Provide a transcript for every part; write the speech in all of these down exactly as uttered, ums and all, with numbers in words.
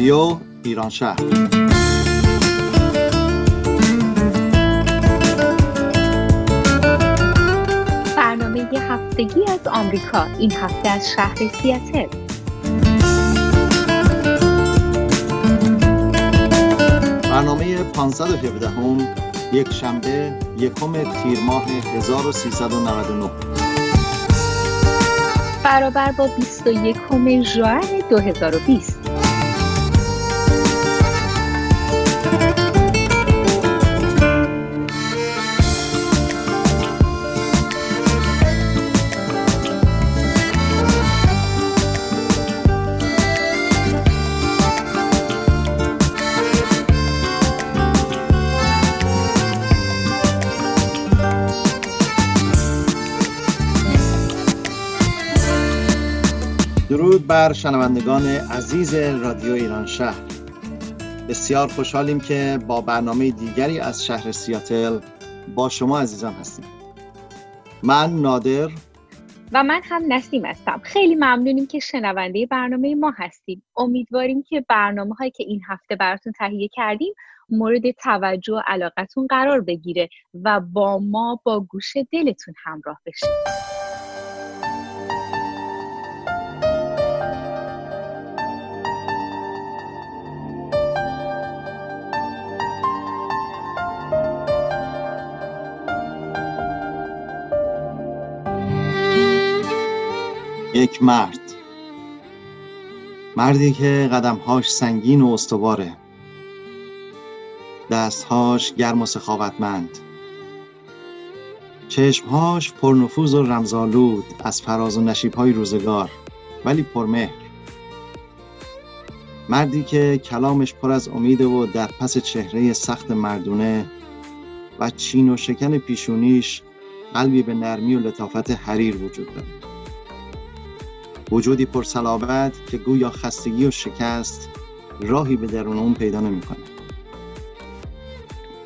رادیو ایران شهر. برنامه هفتگی از آمریکا، این هفته از شهر سیاتل. برنامه پانصد و هفده هم، یک شنبه یکم تیر ماه هزار و سیصد و نود و نه برابر با بیست و یکم ژوئن دو هزار و بیست. درود بر شنوندگان عزیز رادیو ایران شهر. بسیار خوشحالیم که با برنامه دیگری از شهر سیاتل با شما عزیزان هستیم. من نادر و من هم نسیم هستم. خیلی ممنونیم که شنونده برنامه ما هستیم. امیدواریم که برنامه‌هایی که این هفته براتون تهیه کردیم مورد توجه و علاقتون قرار بگیره و با ما با گوش دلتون همراه بشید. یک مرد، مردی که قدمهاش سنگین و استواره، دستهاش گرم و سخاوتمند، چشمهاش پرنفوذ و رمزآلود از فراز و نشیب‌های روزگار، ولی پرمهر. مردی که کلامش پر از امیده و در پس چهره سخت مردونه و چین و شکن پیشونیش قلبی به نرمی و لطافت حریر وجود داره. وجودی پر صلابت که گویا خستگی و شکست راهی به درون اون پیدا نمی‌کنه.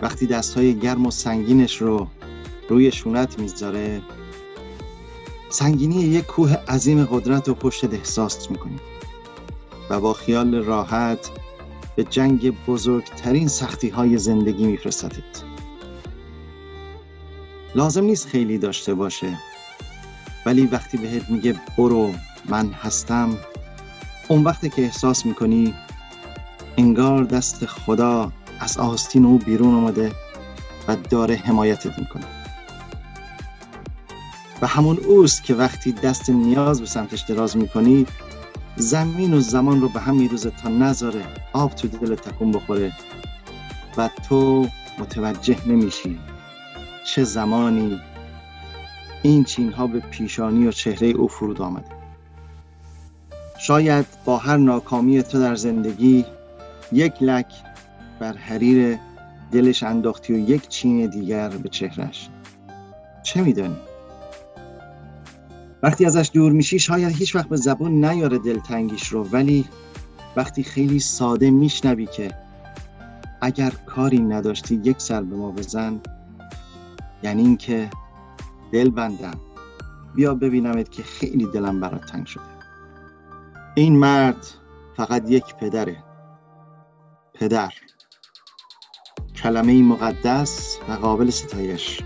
وقتی دست‌های گرم و سنگینش رو روی شونت می‌ذاره، سنگینی یک کوه عظیم قدرت رو پشتت احساس می‌کنی و با خیال راحت به جنگ بزرگترین سختی‌های زندگی می‌فرستت. لازم نیست خیلی داشته باشه، ولی وقتی بهت میگه برو من هستم، اون وقتی که احساس میکنی انگار دست خدا از آستین او بیرون اومده و داره حمایتت میکنه. و همون اوست که وقتی دست نیاز به سمتش دراز میکنی، زمین و زمان رو به هم می‌ریزه تا نذاره آب تو دل تکون بخوره و تو متوجه نمیشی چه زمانی این چین‌ها به پیشانی و چهره او فرود آمده. شاید با هر ناکامی تو در زندگی یک لک بر حریر دلش انداختی و یک چین دیگر به چهرش، چه میدانی؟ وقتی ازش دور میشی شاید هیچ وقت به زبون نیاره دلتنگیش رو، ولی وقتی خیلی ساده میشنوی که اگر کاری نداشتی یک سر به ما بزن، یعنی این که دل بندم، بیا ببینمت که خیلی دلم برات تنگ شده. این مرد فقط یک پدره. پدر، کلمه مقدس و قابل ستایش.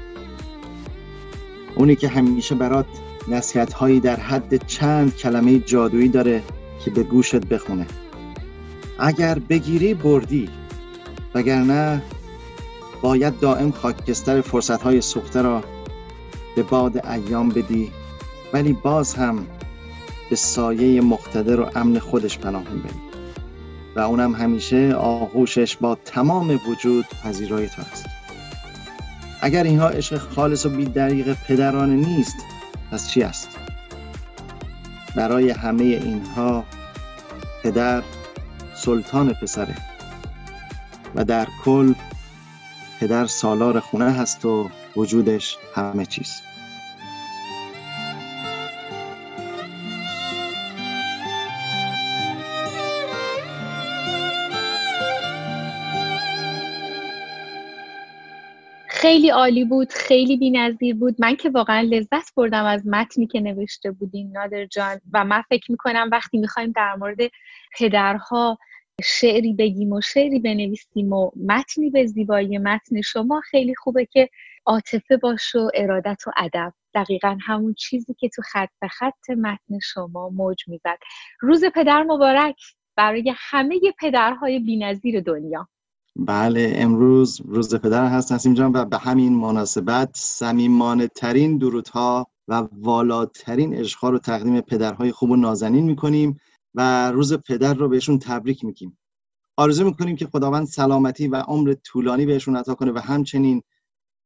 اونی که همیشه برات نصیحت‌هایی در حد چند کلمه جادویی داره که به گوشت بخونه. اگر بگیری بردی، وگرنه باید دائم خاکستر فرصت‌های سوخته را به باد ایام بدی، ولی باز هم به سایه مقتدر و امن خودش پناه می‌بری و اونم همیشه آغوشش با تمام وجود پذیرای تو است. اگر اینها عشق خالص و بی‌دریغ پدرانه نیست، پس چی است؟ برای همه اینها پدر سلطان پسره و در کل پدر سالار خونه هست و وجودش همه چیز. خیلی عالی بود، خیلی بی‌نظیر بود. من که واقعا لذت بردم از متنی که نوشته بودین نادر جان، و من فکر میکنم وقتی میخوایم در مورد پدرها شعری بگیم و شعری بنویسیم و متنی به زیبایی متن شما، خیلی خوبه که عاطفه باش و ارادت و ادب، دقیقاً همون چیزی که تو خط به خط متن شما موج میزد. روز پدر مبارک برای همه پدرهای بی‌نظیر دنیا. بله، امروز روز پدر هست نسیم جان و به همین مناسبت صمیمانه‌ترین درودها و والاترین عشق‌ها رو تقدیم پدرهای خوب و نازنین می‌کنیم و روز پدر رو بهشون تبریک میگیم. آرزو می‌کنیم که خداوند سلامتی و عمر طولانی بهشون عطا کنه و همچنین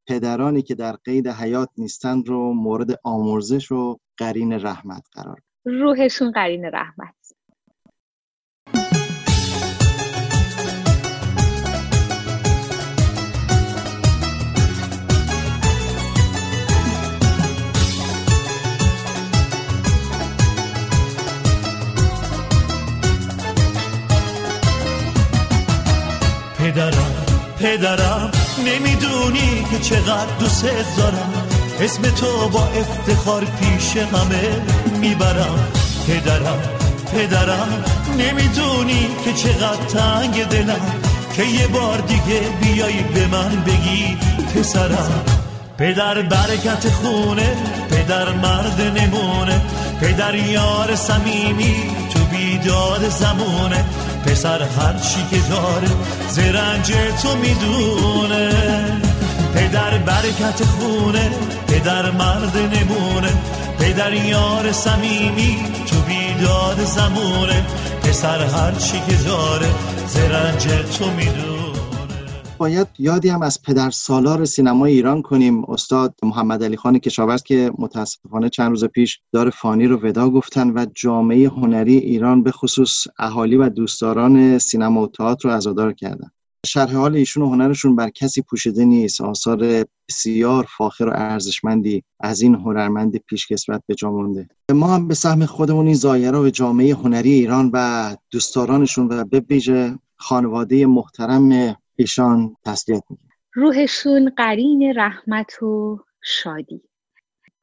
پدرانی که در قید حیات نیستند رو مورد آمرزش و قرین رحمت قرار بده. روحشون قرین رحمت. پدرم پدرم نمیدونی که چقدر دوست دارم، اسم تو با افتخار پیش همه میبرم. پدرم پدرم نمیدونی که چقدر تنگ دلم، که یه بار دیگه بیایی به من بگی پسرم. پدر برکت خونه، پدر مرد نمونه، پدر یار صمیمی تو بیداد زمونه. پسر هر چی که داره زرنج تو میدونه. پدر برکت خونه، پدر مرد نمونه، پدر یار صمیمی تو بیداد زمونه. پسر هر چی که داره زرنج تو میدونه. باید یادی هم از پدر سالار سینمای ایران کنیم، استاد محمد علی خان کشاورز که متاسفانه چند روز پیش دار فانی رو ودا گفتن و جامعه هنری ایران به خصوص اهالی و دوستداران سینما و تئاتر رو عزادار کردن. شرح حال ایشون و هنرشون بر کسی پوشیده نیست. آثار بسیار فاخر و ارزشمندی از این هنرمند پیشکسوت به جا مونده. ما هم به سهم خودمون این ظایره و جامعه هنری ایران و دوستدارانشون و به ویژه خانواده محترم ایشان تسلیت میگم. روحشون قرین رحمت و شادی.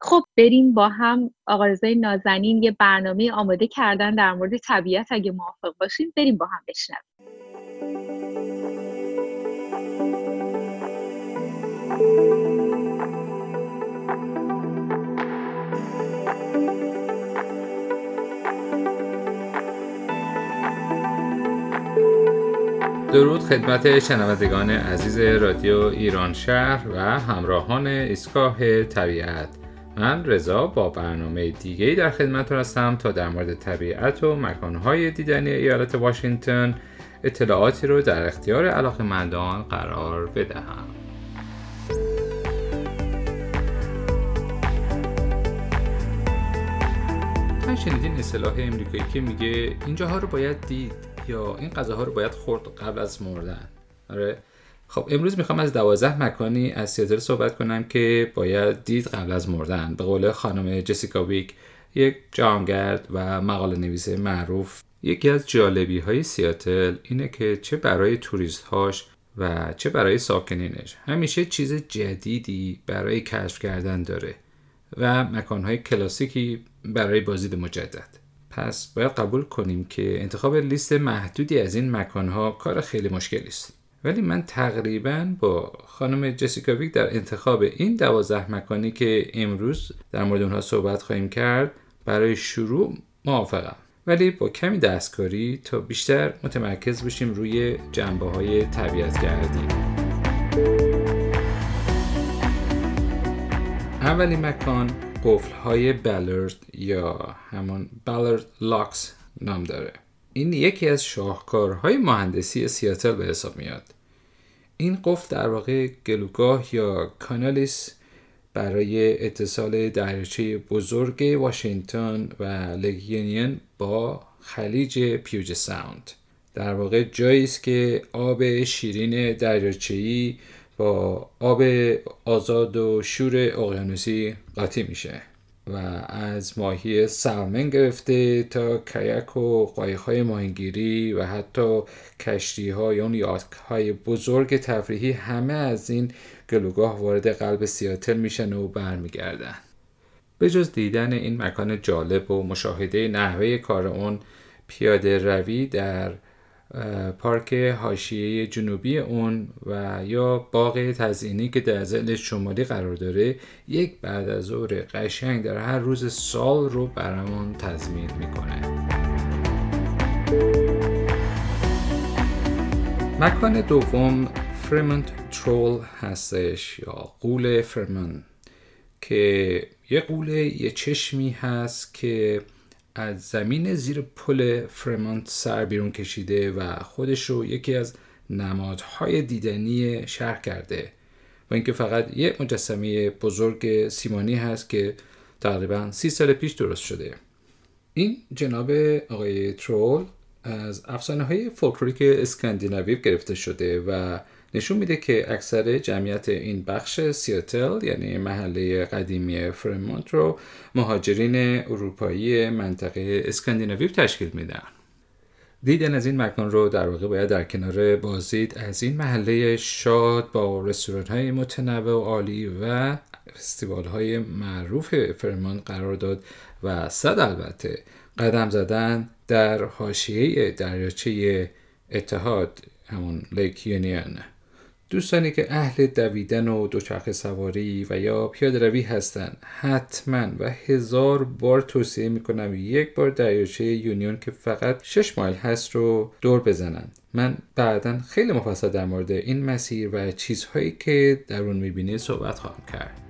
خب بریم با هم، آقا رضای نازنین یه برنامه آماده کردن در مورد طبیعت، اگه موافق باشین بریم با هم بشنویم. درود خدمت شنوندگان عزیز رادیو ایران شهر و همراهان ایستگاه طبیعت. من رضا با برنامه دیگه‌ای در خدمتتون هستم تا در مورد طبیعت و مکان‌های دیدنی ایالت واشنگتن اطلاعاتی رو در اختیار علاقه‌مندان قرار بدهم. من شنیدین اصطلاح امریکایی که میگه اینجاها رو باید دید یا این غذاها رو باید خورد قبل از مردن. آره. خب امروز میخوام از دوازده مکانی از سیاتل صحبت کنم که باید دید قبل از مردن. به قول خانم جسیکا ویک، یک جهانگرد و مقاله نویس معروف، یکی از جالبی های سیاتل اینه که چه برای توریست هاش و چه برای ساکنینش همیشه چیز جدیدی برای کشف کردن داره و مکانهای کلاسیکی برای بازدید مجدد. پس باید قبول کنیم که انتخاب لیست محدودی از این مکانها کار خیلی مشکلی است. ولی من تقریباً با خانم جسیکا ویک در انتخاب این دوازده مکانی که امروز در مورد اونها صحبت خواهیم کرد برای شروع موافقم، ولی با کمی دستکاری تا بیشتر متمرکز بشیم روی جنبه‌های طبیعت‌گردی. اولین مکان قفل‌های بالارد یا همون بلارد لاکس نام داره. این یکی از شاهکارهای مهندسی سیاتل به حساب میاد. این قفل در واقع گلوگاه یا کانالیس برای اتصال دریاچه بزرگ واشنگتن و لیک یونین با خلیج پیوج ساوند. در واقع جایی است که آب شیرین دریاچه‌ای با آب آزاد و شور اقیانوسی قاطی میشه و از ماهی سالمون گرفته تا کایاک و قایق‌های ماهیگیری و حتی کشتی‌ها یا یات‌های بزرگ تفریحی، همه از این گلوگاه وارد قلب سیاتل میشن و برمیگردن. به جز دیدن این مکان جالب و مشاهده نحوه کار اون، پیاده روی در پارک حاشیه جنوبی اون و یا باغ تزئینی که در ضلع شمالی قرار داره یک بعد از ظهر قشنگ در هر روز سال رو برامون تضمین میکنه. مکان دوم فرمنت ترول هستش یا غول فرمنت که یه غوله یه چشمی هست که از زمین زیر پل فرمنت سر بیرون کشیده و خودش رو یکی از نمادهای دیدنی شهر کرده و اینکه فقط یه مجسمه بزرگ سیمانی هست که تقریباً سی سال پیش درست شده. این جناب آقای ترول از افسانه‌های فولکلوریک اسکاندیناوی گرفته شده و نشون میده که اکثر جمعیت این بخش سیاتل یعنی محله قدیمی فرمونت رو مهاجرین اروپایی منطقه اسکاندیناوی تشکیل میدن. دیدن از این مکان رو در واقع باید در کنار بازدید از این محله شاد با رستوران‌های متنوع و عالی و فستیوال‌های معروف فرمونت قرار داد و صد البته قدم زدن در حاشیه دریاچه اتحاد همون لیک یونیون. دوستانی که اهل دویدن و دوچرخه سواری و یا پیاده روی هستن حتما و هزار بار توصیه میکنم یک بار دریاچه یونیون که فقط شش مایل هست رو دور بزنن. من بعداً خیلی مفصل در مورد این مسیر و چیزهایی که در اون میبینی صحبت خواهم کرد.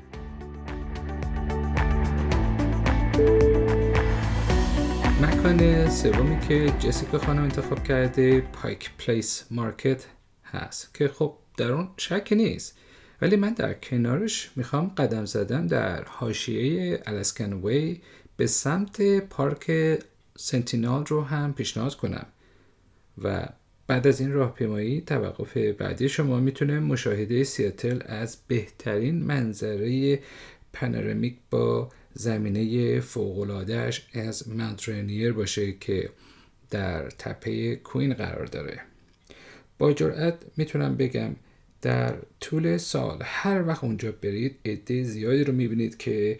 مکان سومی که جسیکا خانم انتخاب کرده پایک پلیس مارکت هست که خب در اون شک نیست، ولی من در کنارش میخوام قدم زدن در حاشیه الاسکن وی به سمت پارک سنتینال رو هم پیشنهاد کنم و بعد از این راهپیمایی توقف بعدی شما میتونه مشاهده سیاتل از بهترین منظره پانورامیک با زمینه فوق‌العاده‌اش از مانت رنیر باشه که در تپه کوین قرار داره. با جرئت میتونم بگم در طول سال هر وقت اونجا برید عده زیادی رو میبینید که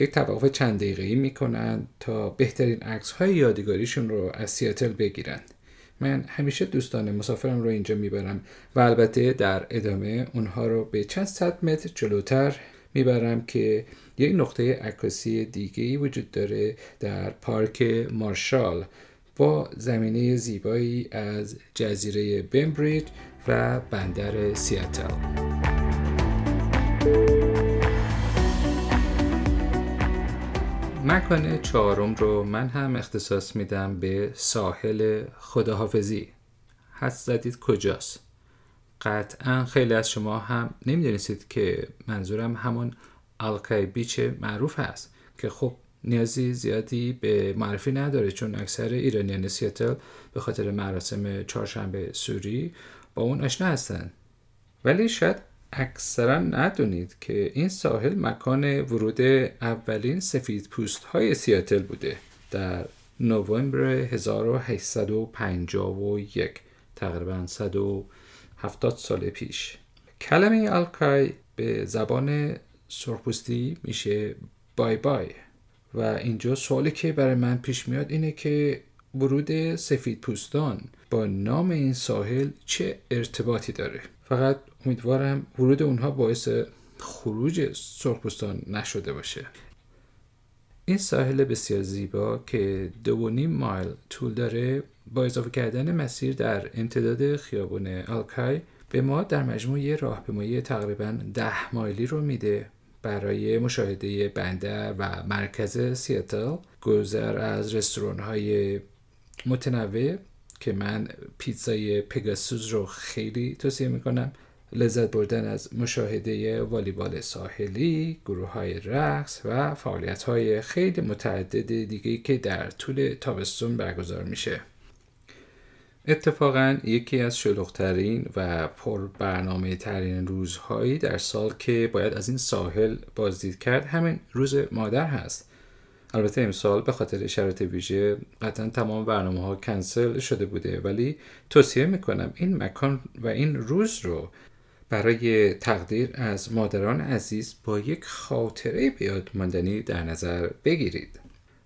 یک توقف چند دقیقه‌ای میکنن تا بهترین عکس‌های یادگاریشون رو از سیاتل بگیرن. من همیشه دوستان مسافرم رو اینجا میبرم و البته در ادامه اونها رو به چند صد متر جلوتر میبرم که یک نقطه عکاسی دیگه‌ای وجود داره در پارک مارشال با زمینه زیبایی از جزیره بینبریج و بندر سیاتل. مکان چهارم رو من هم اختصاص میدم به ساحل خداحافظی. حدس زدید کجاست؟ قطعا خیلی از شما هم نمیدونستید که منظورم همون آلکی بیچ معروف هست که خب نیازی زیادی به معرفی نداره چون اکثر ایرانیان سیاتل به خاطر مراسم چهارشنبه سوری با اون آشنا هستن، ولی شاید اکثرا ندونید که این ساحل مکان ورود اولین سفیدپوست های سیاتل بوده در نوامبر هزار و هشتصد و پنجاه و یک تقریبا صد و هفتاد سال پیش. کلمه آلکی به زبان سرخپوستی میشه بای بای و اینجا سوالی که برای من پیش میاد اینه که ورود سفیدپوستان با نام این ساحل چه ارتباطی داره؟ فقط امیدوارم ورود اونها باعث خروج سرخپوستان نشده باشه. این ساحل بسیار زیبا که دو و نیم مایل طول داره با اضافه کردن مسیر در امتداد خیابان آلکی به ما در مجموع یه راهپیمایی تقریباً ده مایلی رو میده. برای مشاهده بندر و مرکز سیاتل گذر از رستوران‌های متنوع که من پیتزای پگاسوس رو خیلی توصیه میکنم، لذت بردن از مشاهده والیبال ساحلی، گروه‌های رقص و فعالیت‌های خیلی متعدد دیگه‌ای که در طول تابستون برگزار میشه. اتفاقاً یکی از شلوغ‌ترین و پربرنامه‌ترین روزهایی در سال که باید از این ساحل بازدید کرد همین روز مادر هست. البته امسال به خاطر شرایط ویژه قطعاً تمام برنامه‌ها کنسل شده بوده، ولی توصیه می‌کنم این مکان و این روز رو برای تقدیر از مادران عزیز با یک خاطره بیادماندنی در نظر بگیرید.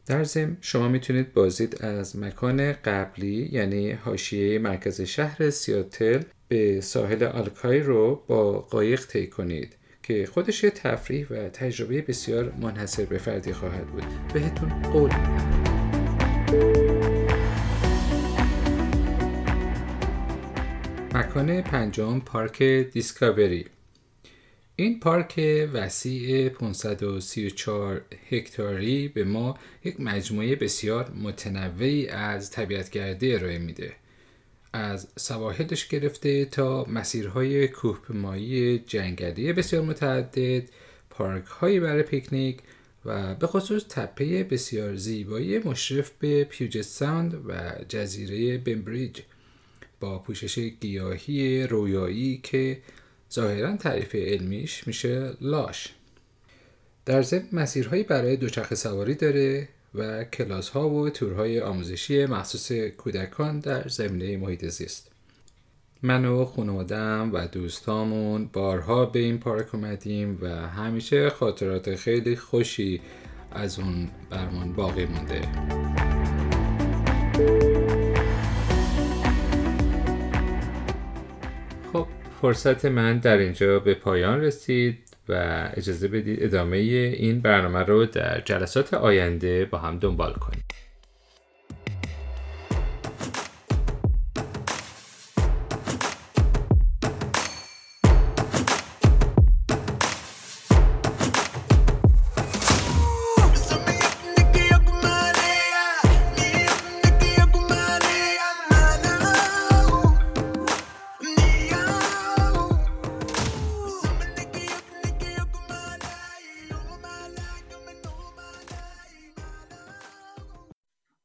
در ضمن شما میتونید بازدید از مکان قبلی یعنی حاشیه مرکز شهر سیاتل به ساحل آلکای رو با قایق طی کنید که خودش یه تفریح و تجربه بسیار منحصر به فردی خواهد بود. بهتون قول میدم. مکان پنجم پارک دیسکاوری. این پارک وسیع پانصد و سی و چهار هکتاری به ما یک مجموعه بسیار متنوعی از طبیعتگردی ارائه میده. از سواحلش گرفته تا مسیرهای کوهپیمایی جنگلی بسیار متعدد، پارک‌های برای پیکنیک و به خصوص تپه بسیار زیبایی مشرف به پیوجت ساند و جزیره بینبریج با پوشش گیاهی رویایی که ظاهراً تعریف علمیش میشه لاش. در ضمن مسیرهایی برای دوچرخه سواری داره و کلاس‌ها و تورهای آموزشی مخصوص کودکان در زمینه محیط زیست. من و خانواده‌ام و دوستامون بارها به این پارک اومدیم و همیشه خاطرات خیلی خوشی از اون برمون باقی مونده. خب فرصت من در اینجا به پایان رسید و اجازه بدید ادامه این برنامه رو در جلسات آینده با هم دنبال کنیم.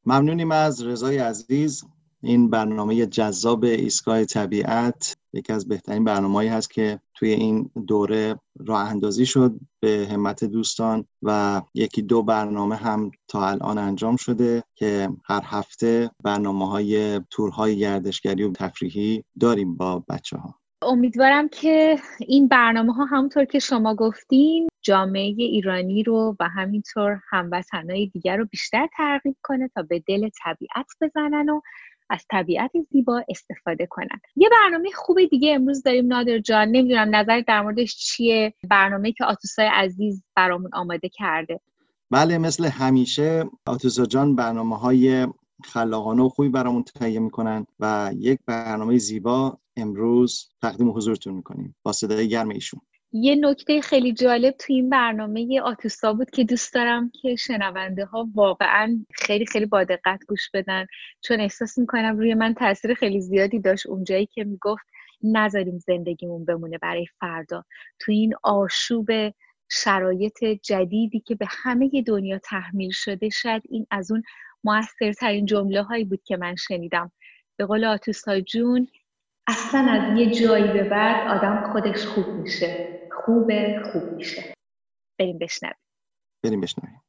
ممنونیم از رضای عزیز. این برنامه جذاب ایستگاه طبیعت یکی از بهترین برنامه‌هایی هست که توی این دوره راه اندازی شد به همت دوستان و یکی دو برنامه هم تا الان انجام شده که هر هفته برنامه‌های تورهای گردشگری و تفریحی داریم با بچه‌ها. امیدوارم که این برنامه ها همونطور که شما گفتین جامعه ایرانی رو و همینطور هموطنهای دیگر رو بیشتر ترغیب کنه تا به دل طبیعت بزنن و از طبیعت زیبا استفاده کنن. یه برنامه خوب دیگه امروز داریم نادر جان، نمیدونم نظر در موردش چیه؟ برنامه‌ای که آتوسای عزیز برامون آماده کرده. بله، مثل همیشه آتوسا جان برنامه‌های خلاقانه و خوبی برامون تهیه میکنن و یک برنامه زیبا امروز تقدیم حضورتون میکنیم با صدای گرم ایشون. یه نکته خیلی جالب تو این برنامه آتوسا بود که دوست دارم که شنونده ها واقعا خیلی خیلی با دقت گوش بدن، چون احساس میکنم روی من تاثیر خیلی زیادی داشت. اونجایی که میگفت نذاریم زندگیمون بمونه برای فردا، تو این آشوب شرایط جدیدی که به همه دنیا تحمیل شده، شاید این از اون موثرترین جمله هایی بود که من شنیدم. به قول آتوسا جون، اصلا از یه جایی به بعد آدم خودش خوب میشه. خوبه خوب میشه. بریم بشنویم. بریم بشنویم.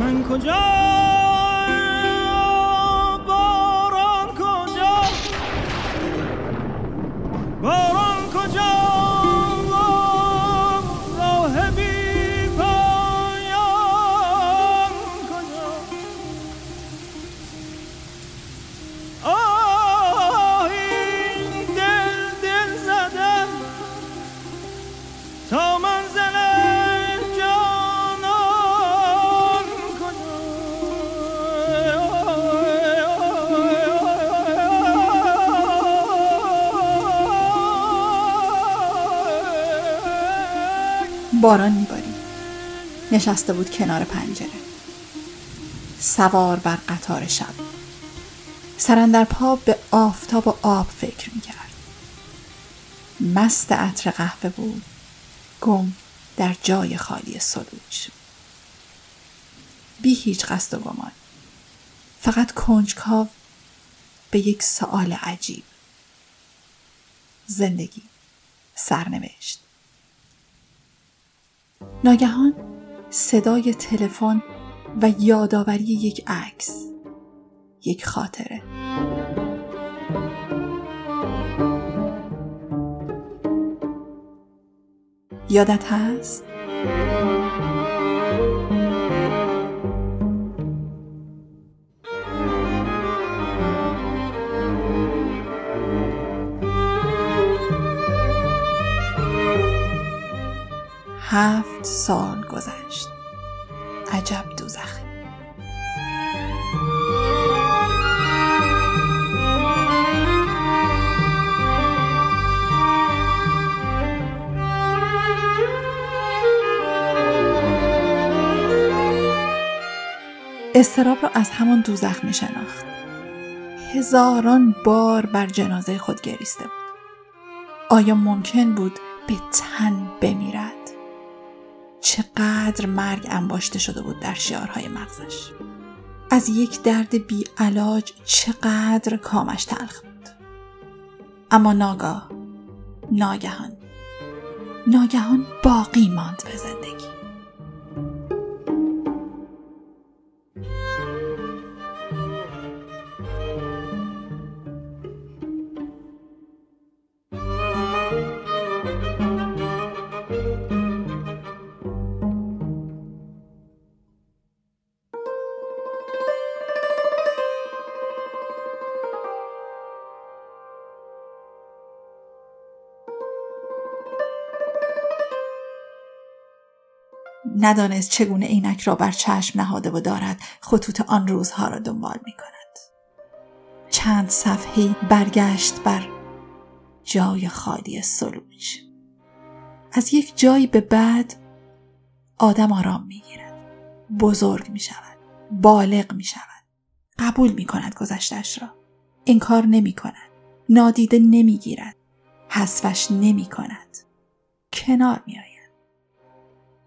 من کجا؟ باران میبارید. نشسته بود کنار پنجره، سوار بر قطار شب، سرندر پا به آفتاب و آب فکر میکرد. مست عطر قهوه بود، گم در جای خالی سلوج، بی هیچ قصد و گمان، فقط کنجکاو به یک سؤال عجیب: زندگی، سرنوشت. ناگهان صدای تلفن و یادآوری یک عکس، یک خاطره. یادت هست؟ هفت سال گذشت. عجب دوزخی. اضطراب را از همان دوزخ می شناخت. هزاران بار بر جنازه خود گریسته بود. آیا ممکن بود به تن بمیرد؟ چقدر مرگ انباشته شده بود در شعارهای مغزش. از یک درد بی علاج چقدر کامش تلخ بود. اما ناگاه، ناگهان، ناگهان باقی ماند به زندگی. ندانست چگونه عینک را بر چشم نهاده و دارد خطوط آن روزها را دنبال می کند. چند صفحه‌ای برگشت بر جای خالی سلوج. از یک جایی به بعد آدم آرام می گیرد. بزرگ می شود. بالغ می شود. قبول می کند گذشتش را. انکار نمی کند. نادیده نمی گیرد. حذفش نمی کند. کنار می آید.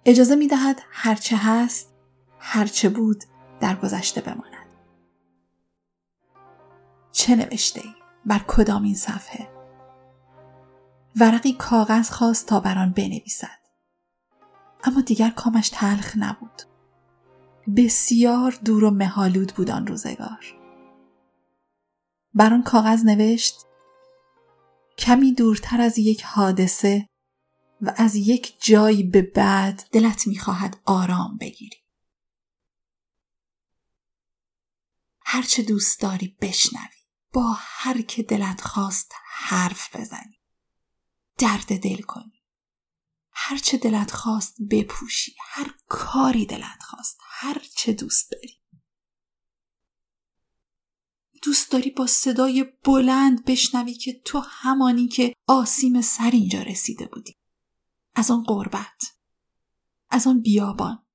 اجازه می دهد هرچه هست، هرچه بود در گذشته بماند. چه نوشته ای؟ بر کدام این صفحه؟ ورقی کاغذ خواست تا بر آن بنویسد. اما دیگر کامش تلخ نبود. بسیار دور و مه‌آلود بود آن روزگار. بر آن کاغذ نوشت: کمی دورتر از یک حادثه و از یک جایی به بعد دلت می‌خواهد آرام بگیری. هر چه دوست داری بشنوی، با هر که دلت خواست حرف بزنی، درد دل کنی، هر چه دلت خواست بپوشی، هر کاری دلت خواست، هر چه دوست داری. دوست داری با صدای بلند بشنوی که تو همانی که آسیم سر اینجا رسیده بودی. از آن غربت، از آن بیابان،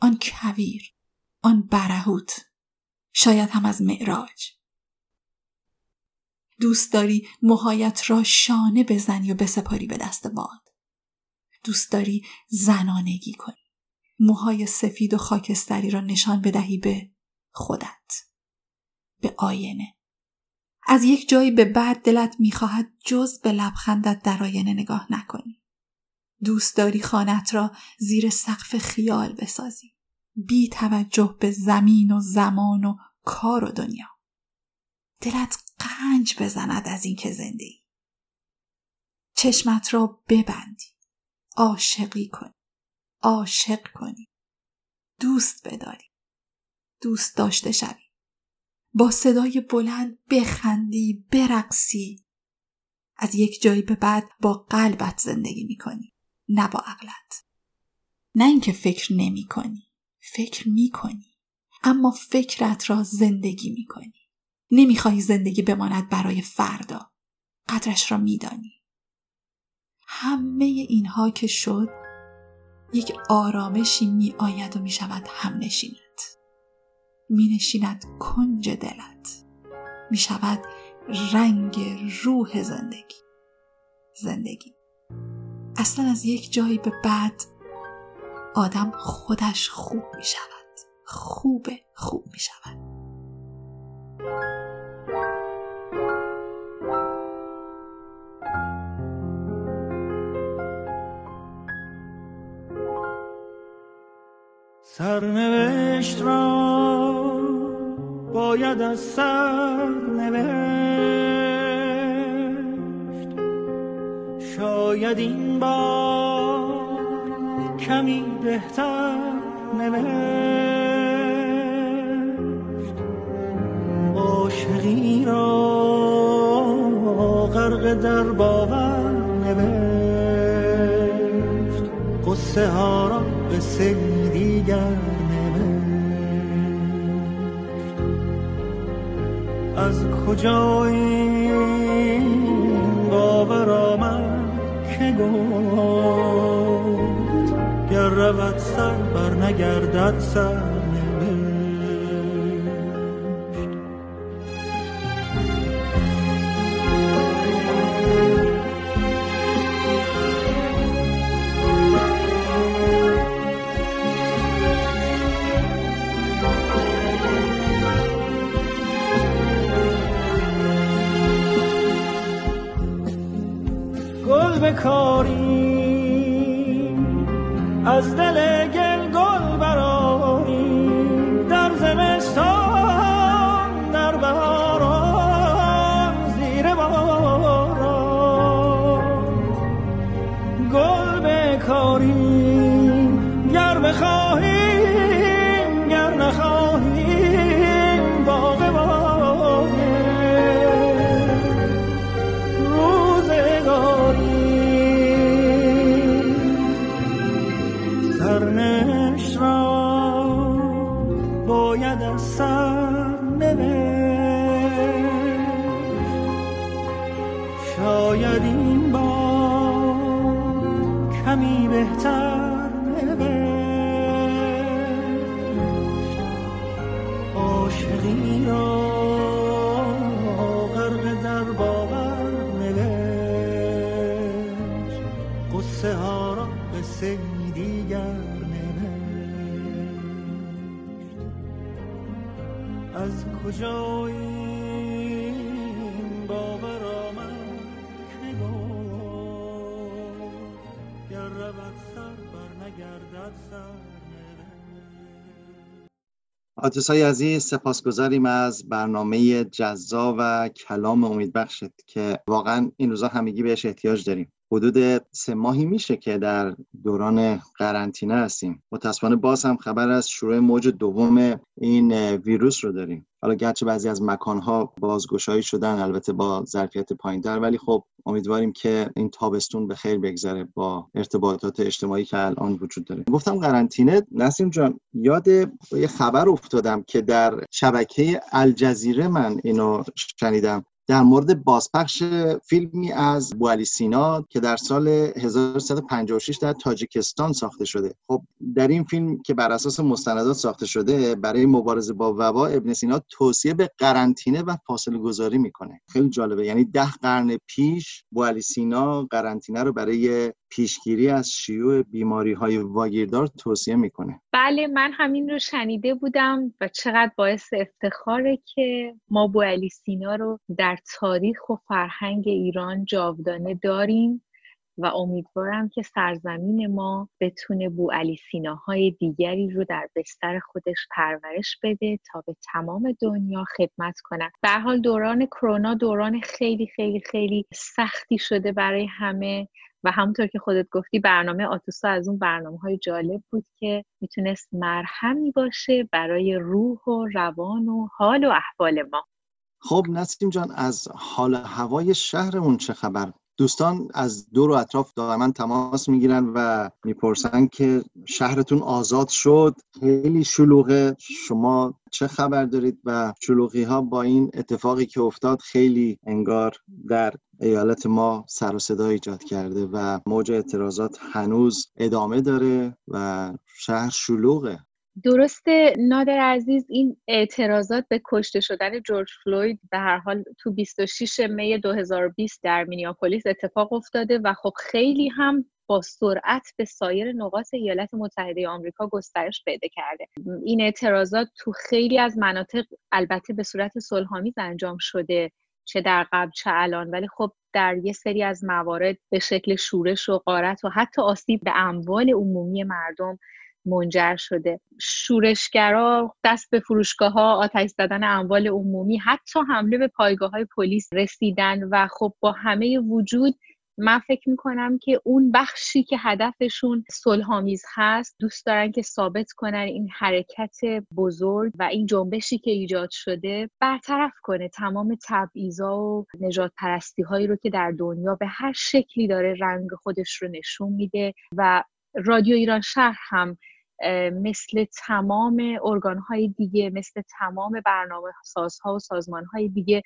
آن کویر، آن برهوت، شاید هم از معراج. دوست داری موهایت را شانه بزنی و بسپاری به دست باد. دوست داری زنانگی کنی. موهای سفید و خاکستری را نشان بدهی به خودت، به آینه. از یک جایی به بعد دلت می‌خواهد جز به لبخندت در آینه نگاه نکنی. دوست داری خانت را زیر سقف خیال بسازی، بی توجه به زمین و زمان و کار و دنیا. دلت قنج بزند از این که زنده ای. چشمت را ببندی، عاشقی کنی، عاشق کنی، دوست بداری، دوست داشته شوی، با صدای بلند بخندی، برقصی. از یک جایی به بعد با قلبت زندگی میکنی، نه با عقلت. نه اینکه فکر نمی کنی. فکر می کنی. اما فکرت را زندگی می کنی. نمی خواهی زندگی بماند برای فردا. قدرش را می دانی. همه اینها که شد، یک آرامشی می آید و می شود هم نشینت. می نشیند کنج دلت. می شود رنگ روح زندگی. زندگی. اصلا از یک جایی به بعد آدم خودش خوب می شود. خوب خوب می شود. سرنوشت را باید از سر نوشت، شاید این بار کمی بهتر نوشت. عاشقی را غرق در باور نوشت، قصه ها را قصه دیگر نوشت. از کجا این باور آمد که گفت گر رود سر بر نگردد سر؟ کاری از دل گل گل براری، در زمستان در بهاران زیر باران گل بکاری. گر بخواهیم گر نخواهیم باقی باقی روزگاری. سرنوشت را باید از سر نوشت، شاید این بار کمی بهتر نوشت. عاشقی را غرق در باور نوشت، قصه ها را قصه دیگر. از کجا این باور آمد که گفت گر رود سر بر نگردد سر؟ آتوسای عزیز، سپاسگزاریم از برنامه جذاب و کلام امیدبخشت که واقعا این روزا همگی بهش احتیاج داریم. حدود سه ماهی میشه که در دوران قرنطینه هستیم. متاسفانه باز هم خبر از شروع موج دوم این ویروس رو داریم. حالا گرچه بعضی از مکانها بازگشایی شدن، البته با ظرفیت پایین‌تر، ولی خب امیدواریم که این تابستون به خیر بگذره با ارتباطات اجتماعی که الان وجود داره. گفتم قرنطینه، نسیم جان، یاد یه خبر افتادم که در شبکه الجزیره من اینو شنیدم در مورد بازپخش فیلمی از بوالی سینا که در سال هزار و سیصد و پنجاه و شش در تاجیکستان ساخته شده. خب در این فیلم که بر اساس مستندات ساخته شده، برای مبارزه با وبا ابن سینا توصیه به قرنطینه و فاصله گذاری میکنه. خیلی جالبه، یعنی ده قرن پیش بوالی سینا قرنطینه رو برای پیشگیری از شیوع بیماری‌های واگیردار توصیه میکنه. بله، من همین رو شنیده بودم و چقدر باعث افتخاره که ما بوالی سینا رو در تاریخ و فرهنگ ایران جاودانه داریم و امیدوارم که سرزمین ما بتونه بوالی سیناهای دیگری رو در بستر خودش پرورش بده تا به تمام دنیا خدمت کنن. به هر حال دوران کرونا دوران خیلی خیلی خیلی سختی شده برای همه و همونطور که خودت گفتی برنامه آتوسا از اون برنامه‌های جالب بود که میتونست مرهمی باشه برای روح و روان و حال و احوال ما. خب نسیم جان، از حال هوای شهرمون چه خبر؟ دوستان از دور و اطراف دائما تماس میگیرن و میپرسن که شهرتون آزاد شد، خیلی شلوغه، شما چه خبر دارید؟ و شلوغی ها با این اتفاقی که افتاد خیلی انگار در ایالت ما سر و صدا ایجاد کرده و موج اعتراضات هنوز ادامه داره و شهر شلوغه. درسته نادر عزیز، این اعتراضات به کشته شدن جورج فلوید به هر حال تو بیست و شش می دو هزار و بیست در مینیاپولیس اتفاق افتاده و خب خیلی هم با سرعت به سایر نقاط ایالات متحده آمریکا گسترش پیدا کرده. این اعتراضات تو خیلی از مناطق البته به صورت صلح‌آمیز انجام شده، چه در قبل چه الان، ولی خب در یه سری از موارد به شکل شورش و غارت و حتی آسیب به اموال عمومی مردم منجر شده. شورشگرا دست به فروشگاه‌ها، آتش زدن اموال عمومی، حتی حمله به پایگاه‌های پلیس رسیدن و خب با همه وجود من فکر میکنم که اون بخشی که هدفشون صلح‌آمیز هست دوست دارن که ثابت کنن این حرکت بزرگ و این جنبشی که ایجاد شده برطرف کنه تمام تبعیض‌ها و نجات پرستی هایی رو که در دنیا به هر شکلی داره رنگ خودش رو نشون میده. و رادیو ایران شهر هم مثل تمام ارگان‌های دیگه، مثل تمام برنامه‌سازها و سازمان‌های دیگه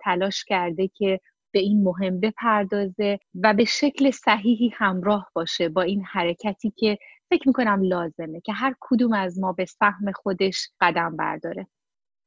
تلاش کرده که به این مهم بپردازه و به شکل صحیحی همراه باشه با این حرکتی که فکر میکنم لازمه که هر کدوم از ما به سهم خودش قدم برداره.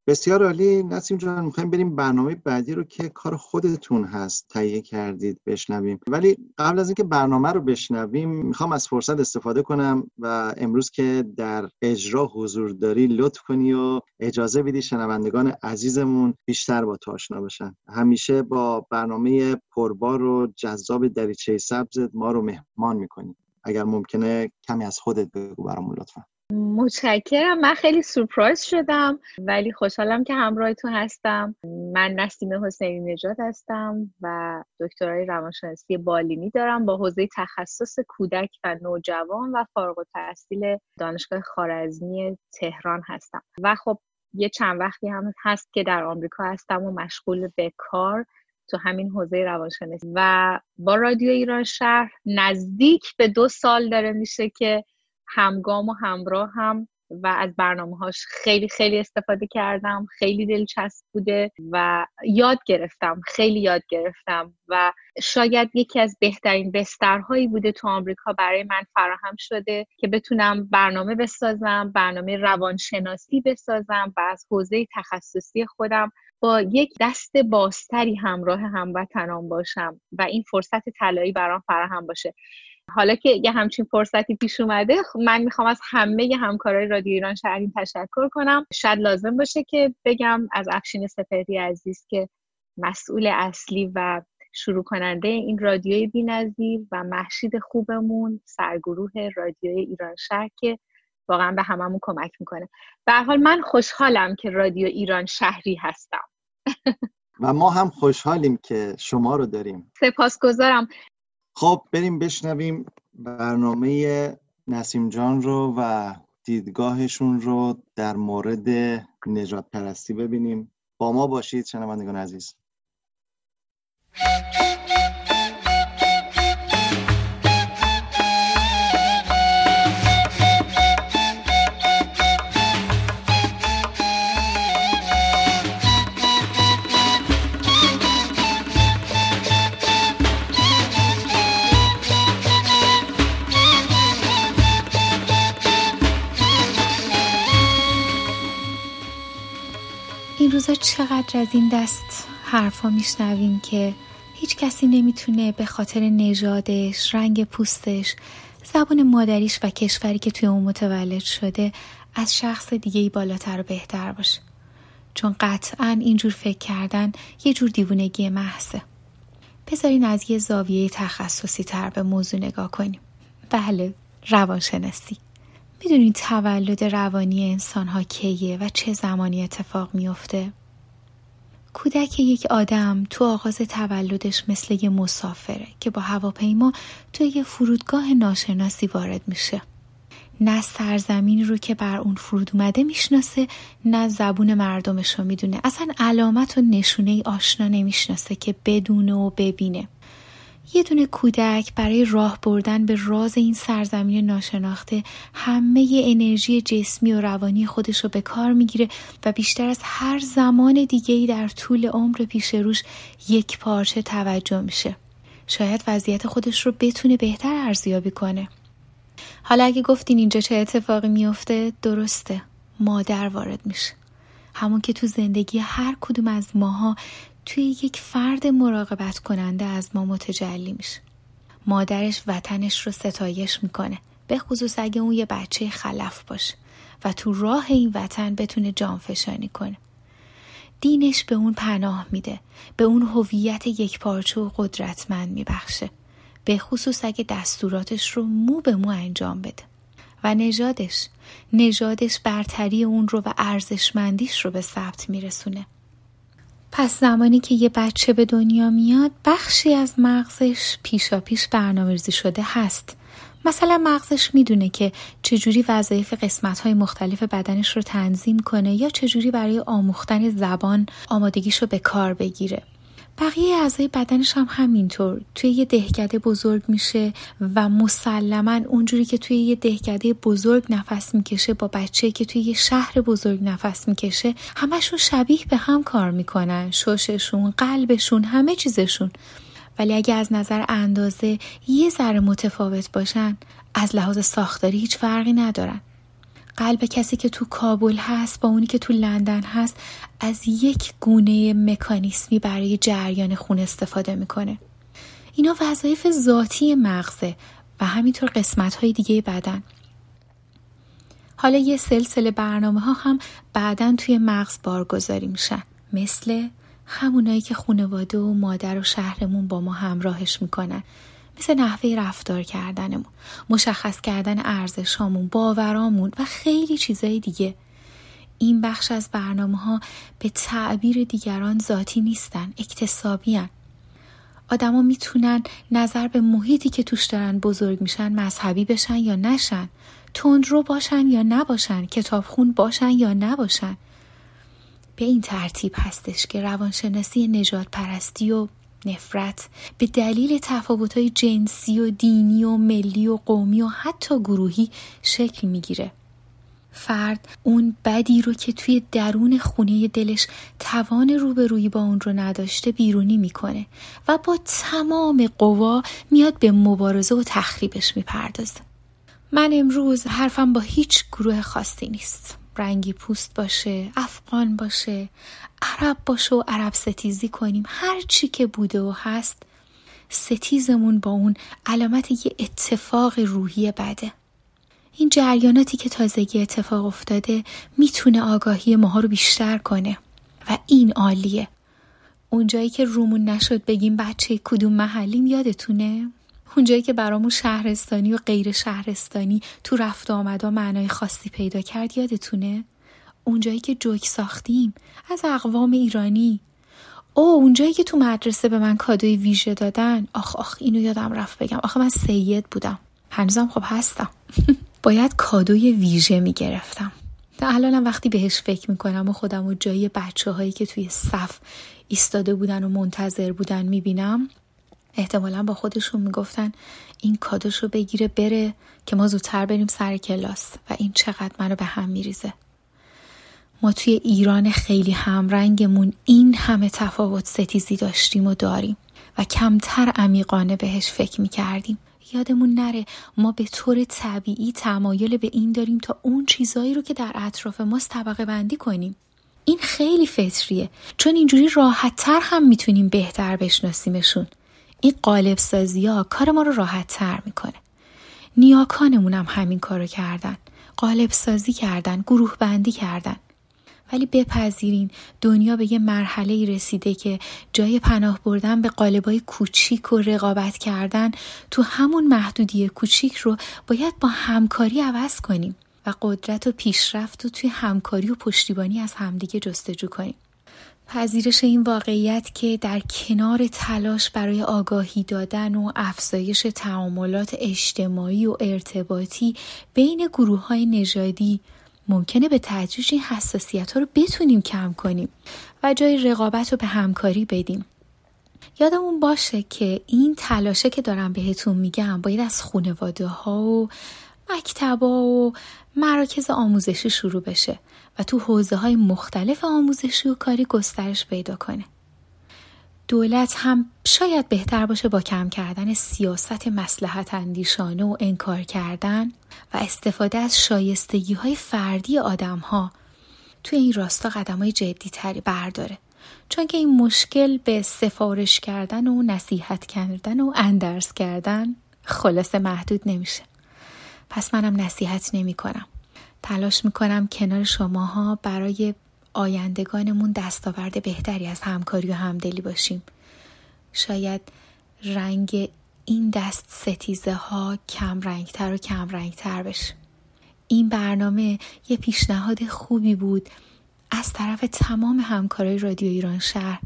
بسیار عالی. نسیم جان، میخوایم بریم برنامه بعدی رو که کار خودتون هست تهیه کردید بشنویم، ولی قبل از اینکه برنامه رو بشنویم میخوام از فرصت استفاده کنم و امروز که در اجرا حضور داری لطف کنی و اجازه بدی شنوندگان عزیزمون بیشتر با تو آشنا بشن. همیشه با برنامه پربار و جذاب دریچه سبزت ما رو مهمان میکنی. اگر ممکنه کمی از خودت بگو برامون لطفا. متشکرم. من خیلی سورپرایز شدم ولی خوشحالم که همراهتون هستم. من نسیم حسین نژاد هستم و دکترای روانشناسی بالینی دارم با حوزه تخصص کودک و نوجوان و فارغ التحصیل دانشگاه خوارزمی تهران هستم و خب یه چند وقتی هم هست که در آمریکا هستم و مشغول به کار تو همین حوزه روانشناسی و با رادیو ایران شهر نزدیک به دو سال داره میشه که همگام و همراه هم و از برنامه‌هاش خیلی خیلی استفاده کردم. خیلی دلچسب بوده و یاد گرفتم، خیلی یاد گرفتم و شاید یکی از بهترین بسترهایی بوده تو آمریکا برای من فراهم شده که بتونم برنامه بسازم، برنامه روانشناسی بسازم و از حوزه تخصصی خودم با یک دست بازتری همراه هموطنان باشم و این فرصت طلایی برام فراهم باشه. حالا که یه همچین فرصتی پیش اومده من میخوام از همه همکارای رادیو ایران شهر تشکر کنم. شاید لازم باشه که بگم از افشین سفری عزیز که مسئول اصلی و شروع کننده این رادیوی بی‌نظیر و مهشید خوبمون سرگروه رادیوی ایران شهر که واقعا به هممون کمک میکنه. به هر حال من خوشحالم که رادیو ایران شهری هستم و ما هم خوشحالیم که شما رو داریم. سپاسگزارم. خب بریم بشنویم برنامه نسیم جان رو و دیدگاهشون رو در مورد نجات پرستی ببینیم. با ما باشید شنوندگان عزیز. این روزا چقدر از این دست حرفا میشنویم که هیچ کسی نمیتونه به خاطر نژادش، رنگ پوستش، زبان مادریش و کشوری که توی اون متولد شده از شخص دیگه‌ای بالاتر و بهتر باشه. چون قطعاً اینجور فکر کردن یه جور دیوونگی محضه. بذارین از یه زاویه تخصصی تر به موضوع نگاه کنیم. بله، روانشناسی. میدونین تولد روانی انسان ها کیه و چه زمانی اتفاق میفته؟ کودک یک آدم تو آغاز تولدش مثل یه مسافره که با هواپیما تو یه فرودگاه ناشناسی وارد میشه. نه سرزمین رو که بر اون فرود اومده میشناسه، نه زبون مردمش رو میدونه، اصلا علامت و نشونه آشنا نمیشناسه که بدونه و ببینه. یه دونه کودک برای راه بردن به راز این سرزمین ناشناخته همه ی انرژی جسمی و روانی خودش رو به کار میگیره و بیشتر از هر زمان دیگه‌ای در طول عمر پیش روش یک پارچه توجه میشه. شاید وضعیت خودش رو بتونه بهتر ارزیابی کنه. حالا اگه گفتین اینجا چه اتفاقی میفته، درسته، مادر وارد میشه. همون که تو زندگی هر کدوم از ماها توی یک فرد مراقبت کننده از ما متجلی میشه. مادرش وطنش رو ستایش میکنه، به خصوص اگه اون یه بچه خلف باشه و تو راه این وطن بتونه جانفشانی کنه. دینش به اون پناه میده، به اون هویت یکپارچه و قدرتمند میبخشه، به خصوص اگه دستوراتش رو مو به مو انجام بده. و نژادش. نژادش برتری اون رو و ارزشمندیش رو به ثبت میرسونه. پس زمانی که یه بچه به دنیا میاد، بخشی از مغزش پیشا پیش برنامه‌ریزی شده هست. مثلا مغزش میدونه که چجوری وظایف قسمت‌های مختلف بدنش رو تنظیم کنه یا چجوری برای آموختن زبان آمادگیش رو به کار بگیره. بقیه اعضای بدنش هم همینطور توی یه دهکده بزرگ میشه و مسلماً اونجوری که توی یه دهکده بزرگ نفس میکشه با بچه‌ای که توی یه شهر بزرگ نفس میکشه، همشون شبیه به هم کار میکنن، شششون، قلبشون، همه چیزشون. ولی اگه از نظر اندازه یه ذره متفاوت باشن، از لحاظ ساختاری هیچ فرقی ندارن. قلب کسی که تو کابل هست با اونی که تو لندن هست از یک گونه مکانیسمی برای جریان خون استفاده میکنه. اینا وظایف ذاتی مغزه و همینطور قسمت‌های دیگه بدن. حالا یه سلسله برنامه‌ها هم بعداً توی مغز بارگذاری میشن، مثل همونایی که خانواده و مادر و شهرمون با ما همراهش میکنن، مثل نحوه رفتار کردنمون، مشخص کردن ارزشامون، باورامون و خیلی چیزای دیگه. این بخش از برنامه‌ها به تعبیر دیگران ذاتی نیستن، اکتسابی‌ان. آدما میتونن نظر به محیطی که توش دارن بزرگ میشن مذهبی بشن یا نشن، تندرو باشن یا نباشن، کتابخون باشن یا نباشن. به این ترتیب هستش که روانشناسی نژاد پرستی و نفرت به دلیل تفاوت‌های جنسی و دینی و ملی و قومی و حتی گروهی شکل میگیره. فرد اون بدی رو که توی درون خونه دلش توان روبرویی با اون رو نداشته بیرونی میکنه و با تمام قوا میاد به مبارزه و تخریبش میپردازه. من امروز حرفم با هیچ گروه خاصی نیست. رنگی پوست باشه، افغان باشه، عرب باشه و عرب ستیزی کنیم، هر چی که بوده و هست ستیزمون با اون علامت یه اتفاق روحی بده. این جریاناتی که تازگی اتفاق افتاده میتونه آگاهی ماها رو بیشتر کنه و این عالیه. اونجایی که رومون نشد بگیم بچه کدوم محلیم یادتونه؟ اونجایی که برامون شهرستانی و غیر شهرستانی تو رفت آمدا معنای خاصی پیدا کرد یادتونه؟ اونجایی که جوک ساختیم از اقوام ایرانی. او اونجایی که تو مدرسه به من کادوی ویژه دادن. آخ آخ اینو یادم رفت بگم، آخه من سید بودم، هنوزم خب هستم. باید کادوی ویژه میگرفتم. الانم وقتی بهش فکر میکنم و خودم و جای بچه هایی که توی صف ایستاده بودن و منتظر بودن میبینم، احتمالا با خودشون میگفتن این کادوشو بگیره بره که ما زودتر بریم سر کلاس و این چقدر منو به هم میریزه. ما توی ایران خیلی همرنگمون این همه تفاوت ستیزی داشتیم و داریم و کمتر عمیقانه بهش فکر میکردیم. یادمون نره ما به طور طبیعی تمایل به این داریم تا اون چیزایی رو که در اطراف ماست طبقه بندی کنیم. این خیلی فطریه، چون اینجوری راحت‌تر هم میتونیم بهتر بشناسیمشون. این قالب سازی ها کار ما رو راحت تر میکنه. نیاکانمون هم همین کارو کردن، قالب سازی کردن، گروه بندی کردن. ولی بپذیرین دنیا به یه مرحله‌ای رسیده که جای پناه بردن به قالب‌های کوچیک و رقابت کردن تو همون محدودی کوچیک رو باید با همکاری عوض کنیم و قدرت و پیشرفت رو توی همکاری و پشتیبانی از همدیگه جستجو کنیم. پذیرش این واقعیت که در کنار تلاش برای آگاهی دادن و افزایش تعاملات اجتماعی و ارتباطی بین گروه‌های نژادی ممکنه به تدریج این حساسیت‌ها رو بتونیم کم کنیم و جای رقابت رو به همکاری بدیم. یادمون باشه که این تلاشه که دارم بهتون میگم باید از خانواده‌ها و مکتب‌ها و مراکز آموزشی شروع بشه و تو حوزه‌های مختلف آموزشی و کاری گسترش پیدا کنه. دولت هم شاید بهتر باشه با کم کردن سیاست مصلحت اندیشانه و انکار کردن و استفاده از شایستگی‌های فردی آدم‌ها توی این راستا قدم‌های جدی‌تری برداره، چون که این مشکل به سفارش کردن و نصیحت کردن و اندرس کردن خلاصه محدود نمیشه. پس منم نصیحت نمی‌کنم. تلاش میکنم کنار شماها برای آیندگانمون دستاورد بهتری از همکاری و همدلی باشیم. شاید رنگ این دست ستیزه ها کم رنگتر و کم رنگتر بشه. این برنامه یه پیشنهاد خوبی بود از طرف تمام همکارای رادیو ایران شهر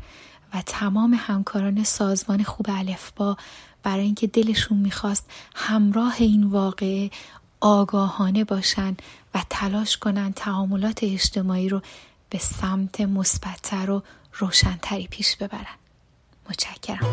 و تمام همکاران سازمان خوب الفبا، برای اینکه دلشون میخواست همراه این واقعه آگاهانه باشن و تلاش کنن تعاملات اجتماعی رو به سمت مثبت‌تر و روشن‌تری پیش ببرن. متشکرم.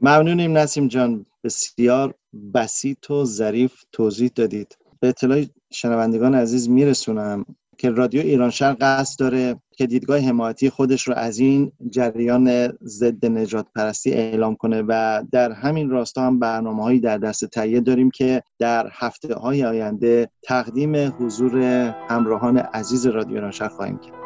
ممنونیم نسیم جان، بسیار بسیط و ظریف توضیح دادید. به اطلاع شنوندگان عزیز میرسونم که رادیو ایران شهر قصد داره که دیدگاه حمایتی خودش رو از این جریان ضد نجات پرستی اعلام کنه و در همین راستا هم برنامه‌هایی در دست تهیه داریم که در هفته‌های آینده تقدیم حضور همراهان عزیز رادیو ایران شهر خواهیم کرد.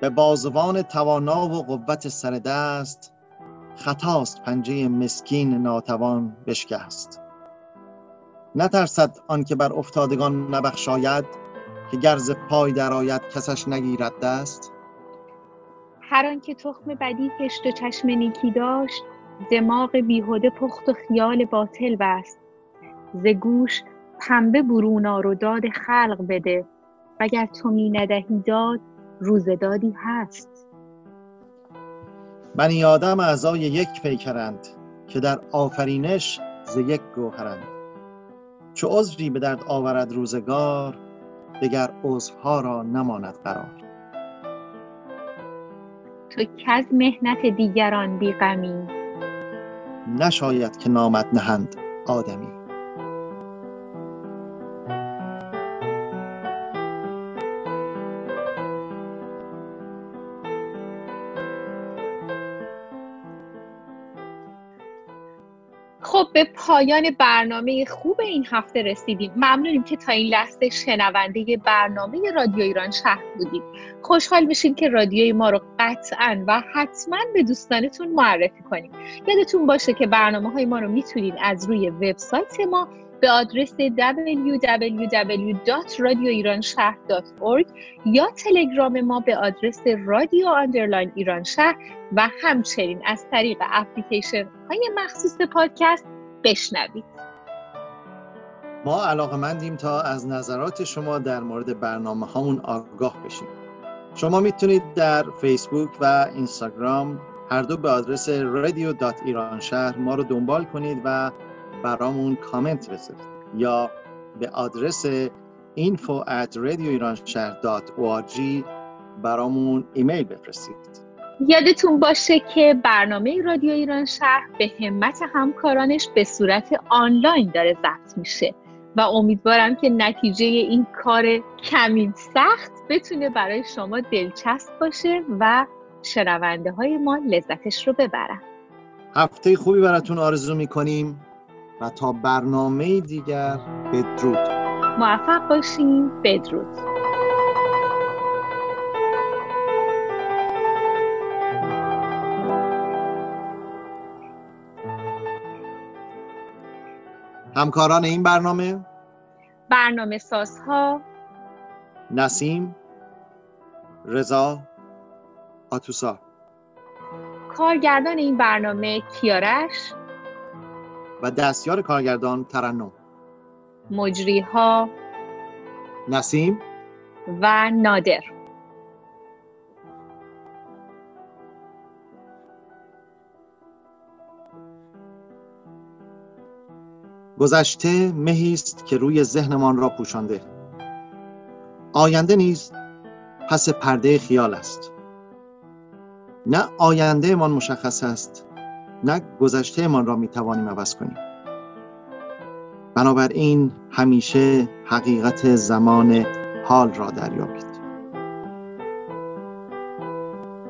به بازوان توانا و قوت سر دست، خطاست پنجه مسکین ناتوان بشکست. نترسد آن که بر افتادگان نبخشاید، که گرز پای درآید کسش نگیرد دست. هر آن که تخم بدی کشت و چشم نیکی داشت، دماغ بیهوده پخت و خیال باطل بست. ز گوش پنبه برون آر و داد خلق بده، وگر تو می ندهی داد روزدادی هست. بنی آدم اعضای یک پیکرند، که در آفرینش ز یک گوهرند. چو عضوی به درد آورد روزگار، دگر عضوها را نماند قرار. تو کز محنت دیگران بی غمی، نشاید که نامت نهند آدمی. خب به پایان برنامه خوب این هفته رسیدیم. ممنونیم که تا این لحظه شنونده برنامه رادیو ایران شهر بودید. خوشحال میشیم که رادیوی ما رو قطعاً و حتماً به دوستانتون معرفی کنید. یادتون باشه که برنامه‌های ما رو میتونید از روی وبسایت ما به آدرس دبلیو دبلیو دبلیو دات رادیو ایران شهر دات اورگ یا تلگرام ما به آدرس رادیو آندرلاین ایران شهر و همچنین از طریق اپلیکیشن های مخصوص پادکست بشنوید. ما علاقه‌مندیم تا از نظرات شما در مورد برنامه هامون آگاه بشیم. شما میتونید در فیسبوک و اینستاگرام هر دو به آدرس رادیو دات ایران شهر ما رو دنبال کنید و برامون کامنت بذارید یا به آدرس اینفو ات رادیو ایران شهر دات اورگ برامون ایمیل بفرستید. یادتون باشه که برنامه رادیو ایران شهر به همت همکارانش به صورت آنلاین داره ضبط میشه و امیدوارم که نتیجه این کار کمی سخت بتونه برای شما دلچسب باشه و شنونده های ما لذتش رو ببرن. هفته خوبی براتون آرزو میکنیم و تا برنامه دیگر، بدرود. موفق باشین. بدرود. همکاران این برنامه، برنامه سازها نسیم، رضا، آتوسا. کارگردان این برنامه کیارش و دستیار کارگردان ترنم. مجری ها نسیم و نادر. گذشته مهی است که روی ذهنمان را پوشانده. آینده نیز پس پرده خیال است. نه آینده من مشخص است، نه گذشته من را می توانیم عوض کنیم. بنابراین همیشه حقیقت زمان حال را دریابید.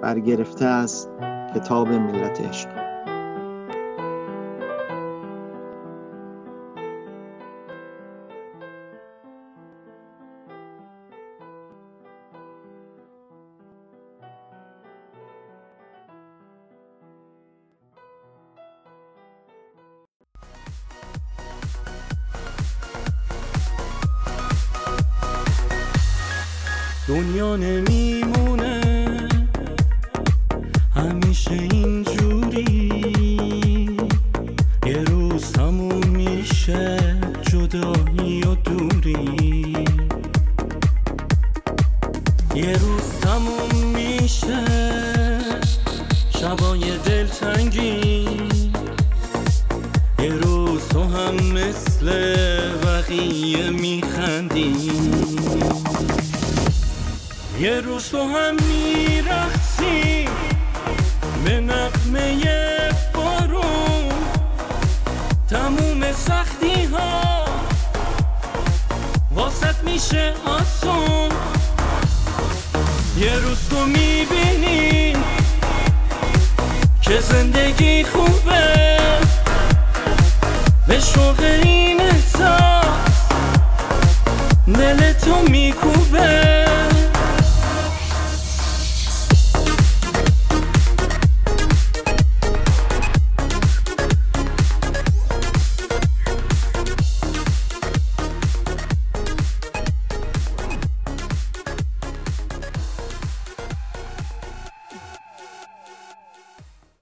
برگرفته از کتاب ملت عشق. دنیا نمیمونه همیشه اینجوری، یه روز تموم میشه جدایی و دوری، یه روز تموم میشه شبای دلتنگی، یه روز تو هم مثل بقیه میخندی، یه روز تو هم میرخسی به نغمه بارون، تموم سختی ها واسط میشه آسون، یه روز تو میبینی که زندگی خوبه، به شوق این احساس دلتو میکوبه،